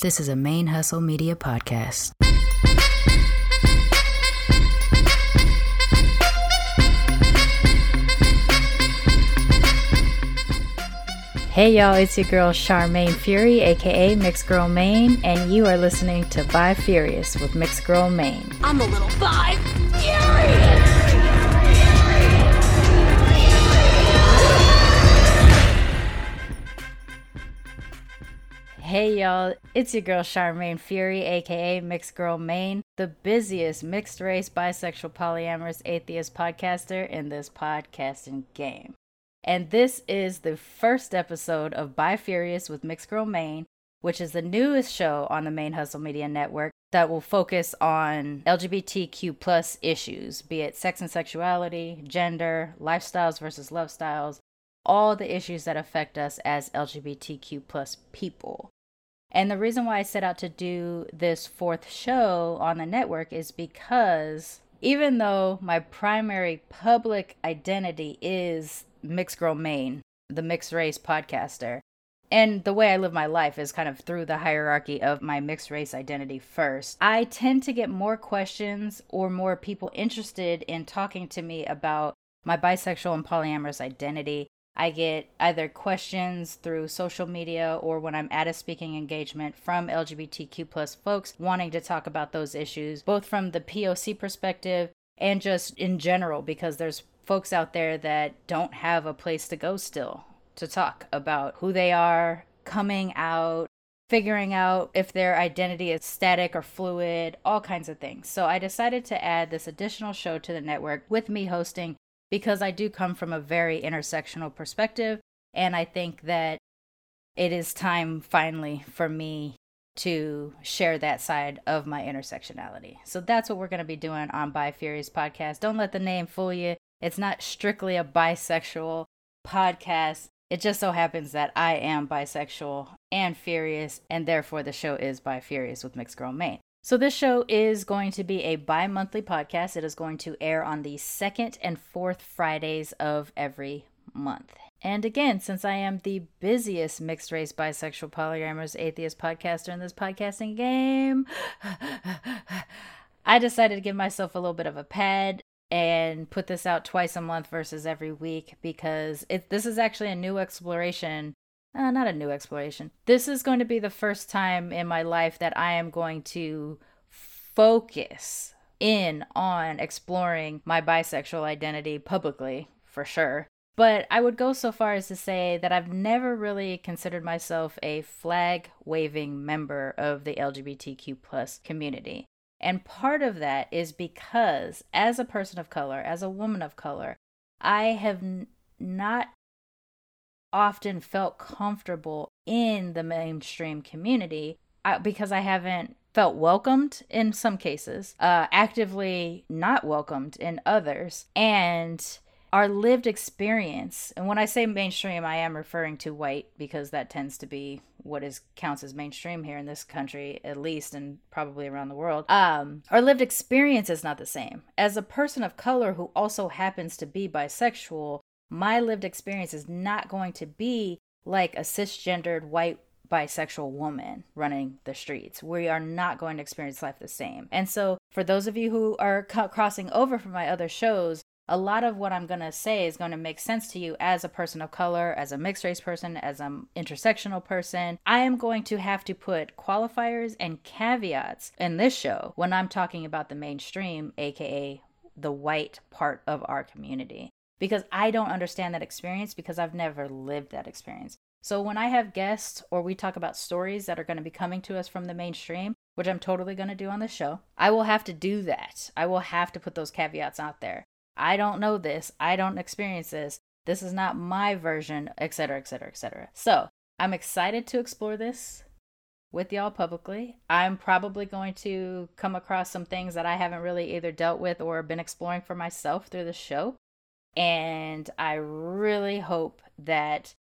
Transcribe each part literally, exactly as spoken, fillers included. This is a Mane Hustle Media podcast. Hey y'all, it's your girl Sharmane Fury, aka Mixed Girl Mane, and you are listening to Bifurious with Mixed Girl Mane. I'm a little Bifurious! Hey y'all, it's your girl Sharmane Fury, aka Mixed Girl Mane, the busiest mixed race, bisexual, polyamorous, atheist podcaster in this podcasting game. And this is the first episode of Bifurious with Mixed Girl Mane, which is the newest show on the Mane Hustle Media Network that will focus on L G B T Q plus issues, be it sex and sexuality, gender, lifestyles versus love styles, all the issues that affect us as L G B T Q plus people. And the reason why I set out to do this fourth show on the network is because even though my primary public identity is Mixed Girl Mane, the mixed race podcaster, and the way I live my life is kind of through the hierarchy of my mixed race identity first, I tend to get more questions or more people interested in talking to me about my bisexual and polyamorous identity. I get either questions through social media or when I'm at a speaking engagement from L G B T Q plus folks wanting to talk about those issues, both from the P O C perspective and just in general, because there's folks out there that don't have a place to go still to talk about who they are, coming out, figuring out if their identity is static or fluid, all kinds of things. So I decided to add this additional show to the network with me hosting, because I do come from a very intersectional perspective, and I think that it is time finally for me to share that side of my intersectionality. So that's what we're going to be doing on Bifurious Podcast. Don't let the name fool you. It's not strictly a bisexual podcast. It just so happens that I am bisexual and furious, and therefore the show is Bifurious with Mixed Girl Mane. So this show is going to be a bi-monthly podcast. It is going to air on the second and fourth Fridays of every month. And again, since I am the busiest mixed race, bisexual, polyamorous, atheist podcaster in this podcasting game, I decided to give myself a little bit of a pad and put this out twice a month versus every week, because it, this is actually a new exploration. Uh, not a new exploration. This is going to be the first time in my life that I am going to focus in on exploring my bisexual identity publicly, for sure. But I would go so far as to say that I've never really considered myself a flag-waving member of the L G B T Q plus community. And part of that is because, as a person of color, as a woman of color, I have n- not often felt comfortable in the mainstream community because I haven't felt welcomed in some cases, uh, actively not welcomed in others, and our lived experience. And when I say mainstream, I am referring to white, because that tends to be what is counts as mainstream here in this country, at least, and probably around the world. Um, our lived experience is not the same. As a person of color who also happens to be bisexual, my lived experience is not going to be like a cisgendered white bisexual woman running the streets. We are not going to experience life the same. And so for those of you who are co- crossing over from my other shows, a lot of what I'm going to say is going to make sense to you as a person of color, as a mixed race person, as an intersectional person. I am going to have to put qualifiers and caveats in this show when I'm talking about the mainstream, aka the white part of our community, because I don't understand that experience, because I've never lived that experience. So when I have guests or we talk about stories that are going to be coming to us from the mainstream, which I'm totally going to do on the show, I will have to do that. I will have to put those caveats out there. I don't know this. I don't experience this. This is not my version, et cetera, et cetera, et cetera. So I'm excited to explore this with y'all publicly. I'm probably going to come across some things that I haven't really either dealt with or been exploring for myself through the show. And I really hope that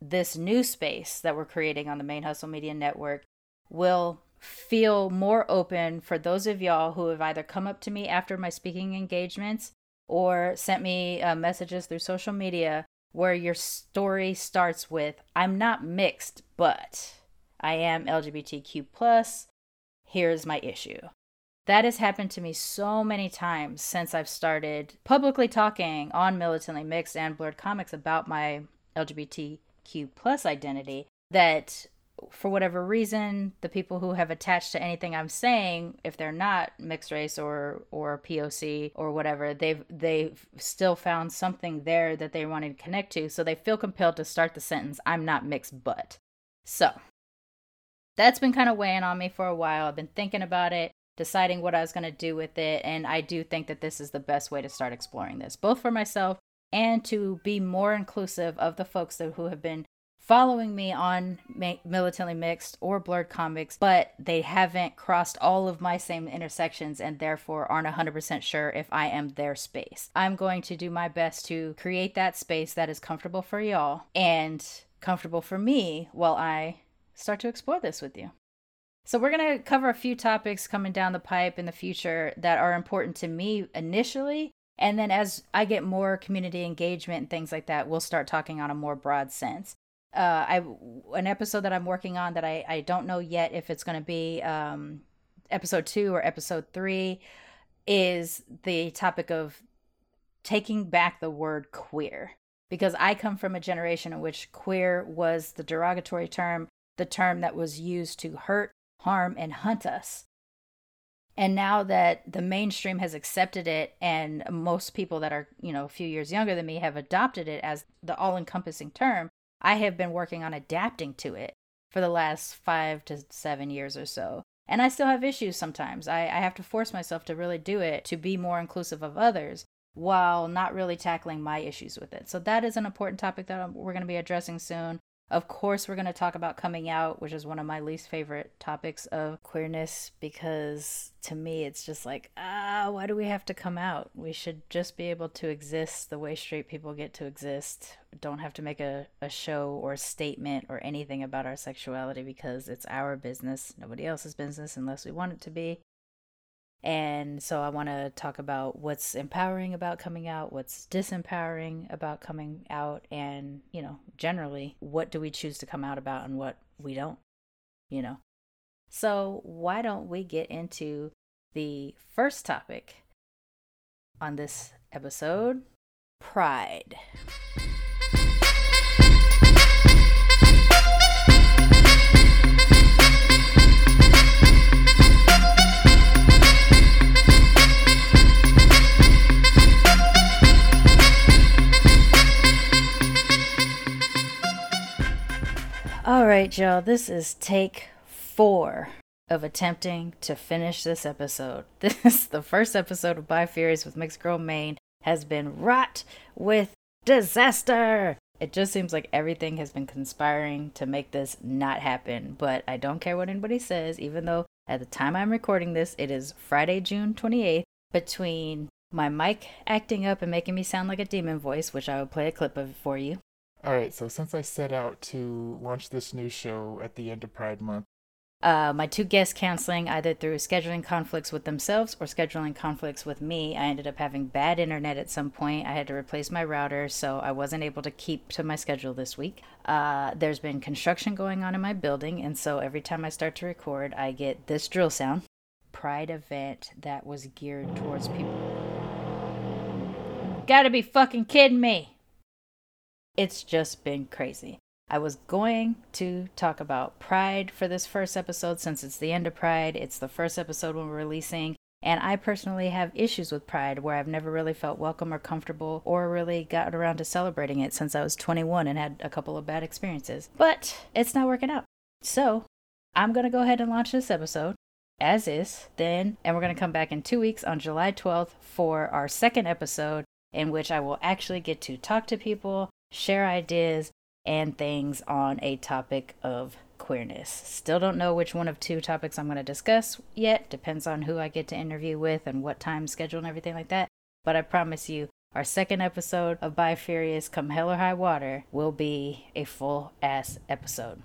this new space that we're creating on the Mane Hustle Media Network will feel more open for those of y'all who have either come up to me after my speaking engagements or sent me uh, messages through social media where your story starts with, I'm not mixed, but I am L G B T Q plus. Here's my issue. That has happened to me so many times since I've started publicly talking on Militantly Mixed and Blurred Comics about my L G B T Q plus identity, that for whatever reason, the people who have attached to anything I'm saying, if they're not mixed race or or P O C or whatever, they've they've still found something there that they wanted to connect to, so they feel compelled to start the sentence, I'm not mixed, but. So that's been kind of weighing on me for a while. I've been thinking about it, deciding what I was going to do with it, and I do think that this is the best way to start exploring this, both for myself and to be more inclusive of the folks that, who have been following me on Militantly Mixed or Blurred Comics, but they haven't crossed all of my same intersections and therefore aren't one hundred percent sure if I am their space. I'm going to do my best to create that space that is comfortable for y'all and comfortable for me while I start to explore this with you. So we're going to cover a few topics coming down the pipe in the future that are important to me initially. And then as I get more community engagement and things like that, we'll start talking on a more broad sense. Uh, I an episode that I'm working on that I, I don't know yet if it's going to be um, episode two or episode three is the topic of taking back the word queer, because I come from a generation in which queer was the derogatory term, the term that was used to hurt, harm, and hunt us. And now that the mainstream has accepted it and most people that are, you know, a few years younger than me have adopted it as the all-encompassing term, I have been working on adapting to it for the last five to seven years or so. And I still have issues sometimes. I, I have to force myself to really do it, to be more inclusive of others while not really tackling my issues with it. So that is an important topic that we're going to be addressing soon. Of course, we're going to talk about coming out, which is one of my least favorite topics of queerness, because to me, it's just like, ah, why do we have to come out? We should just be able to exist the way straight people get to exist. Don't have to make a, a show or a statement or anything about our sexuality, because it's our business, nobody else's business unless we want it to be. And so I want to talk about what's empowering about coming out, what's disempowering about coming out, and, you know, generally, what do we choose to come out about and what we don't, you know? So why don't we get into the first topic on this episode, pride. All right, y'all, this is take four of attempting to finish this episode. This, the first episode of Bifurious with Mixed Girl Mane, has been wrought with disaster. It just seems like everything has been conspiring to make this not happen, but I don't care what anybody says, even though at the time I'm recording this, it is Friday, June twenty-eighth, between my mic acting up and making me sound like a demon voice, which I will play a clip of for you. All right, so since I set out to launch this new show at the end of Pride Month. Uh, my two guests canceling either through scheduling conflicts with themselves or scheduling conflicts with me. I ended up having bad internet at some point. I had to replace my router, so I wasn't able to keep to my schedule this week. Uh, there's been construction going on in my building, and so every time I start to record, I get this drill sound. Pride event that was geared towards people. Gotta be fucking kidding me! It's just been crazy. I was going to talk about Pride for this first episode since it's the end of Pride. It's the first episode when we're releasing. And I personally have issues with Pride where I've never really felt welcome or comfortable or really got around to celebrating it since I was twenty-one and had a couple of bad experiences. But it's not working out. So I'm going to go ahead and launch this episode as is then. And we're going to come back in two weeks on July twelfth for our second episode in which I will actually get to talk to people, share ideas and things on a topic of queerness. Still don't know which one of two topics I'm going to discuss yet. Depends on who I get to interview with and what time schedule and everything like that. But I promise you, our second episode of Bifurious, come hell or high water, will be a full-ass episode.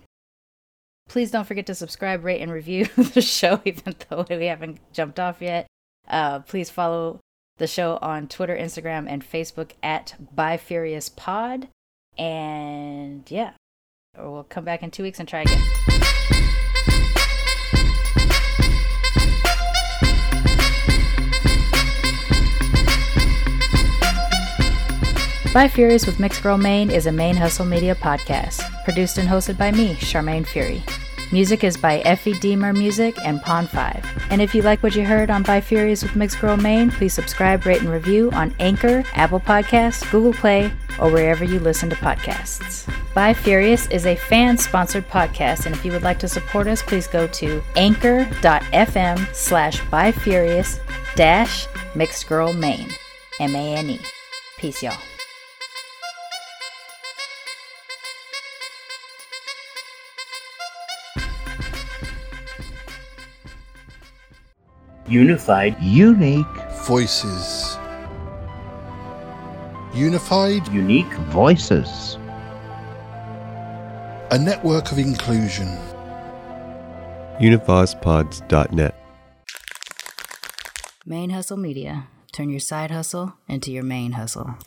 Please don't forget to subscribe, rate, and review the show, even though we haven't jumped off yet. Uh, please follow the show on Twitter, Instagram, and Facebook at BifuriousPod. And yeah, we'll come back in two weeks and try again. Bifurious with Mixed Girl Mane is a Mane Hustle Media podcast, produced and hosted by me, Sharmane Fury. Music is by EfeDemir Music and Pond five. And if you like what you heard on Bifurious with Mixed Girl Mane, please subscribe, rate, and review on Anchor, Apple Podcasts, Google Play, or wherever you listen to podcasts. Bifurious is a fan-sponsored podcast, and if you would like to support us, please go to anchor.fm slash bifurious dash Mixed Girl Mane, M A N E. Peace, y'all. Unified Unique Voices. Unified Unique Voices. A network of inclusion. univazpods dot net. Mane Hustle Media. Turn your side hustle into your main hustle.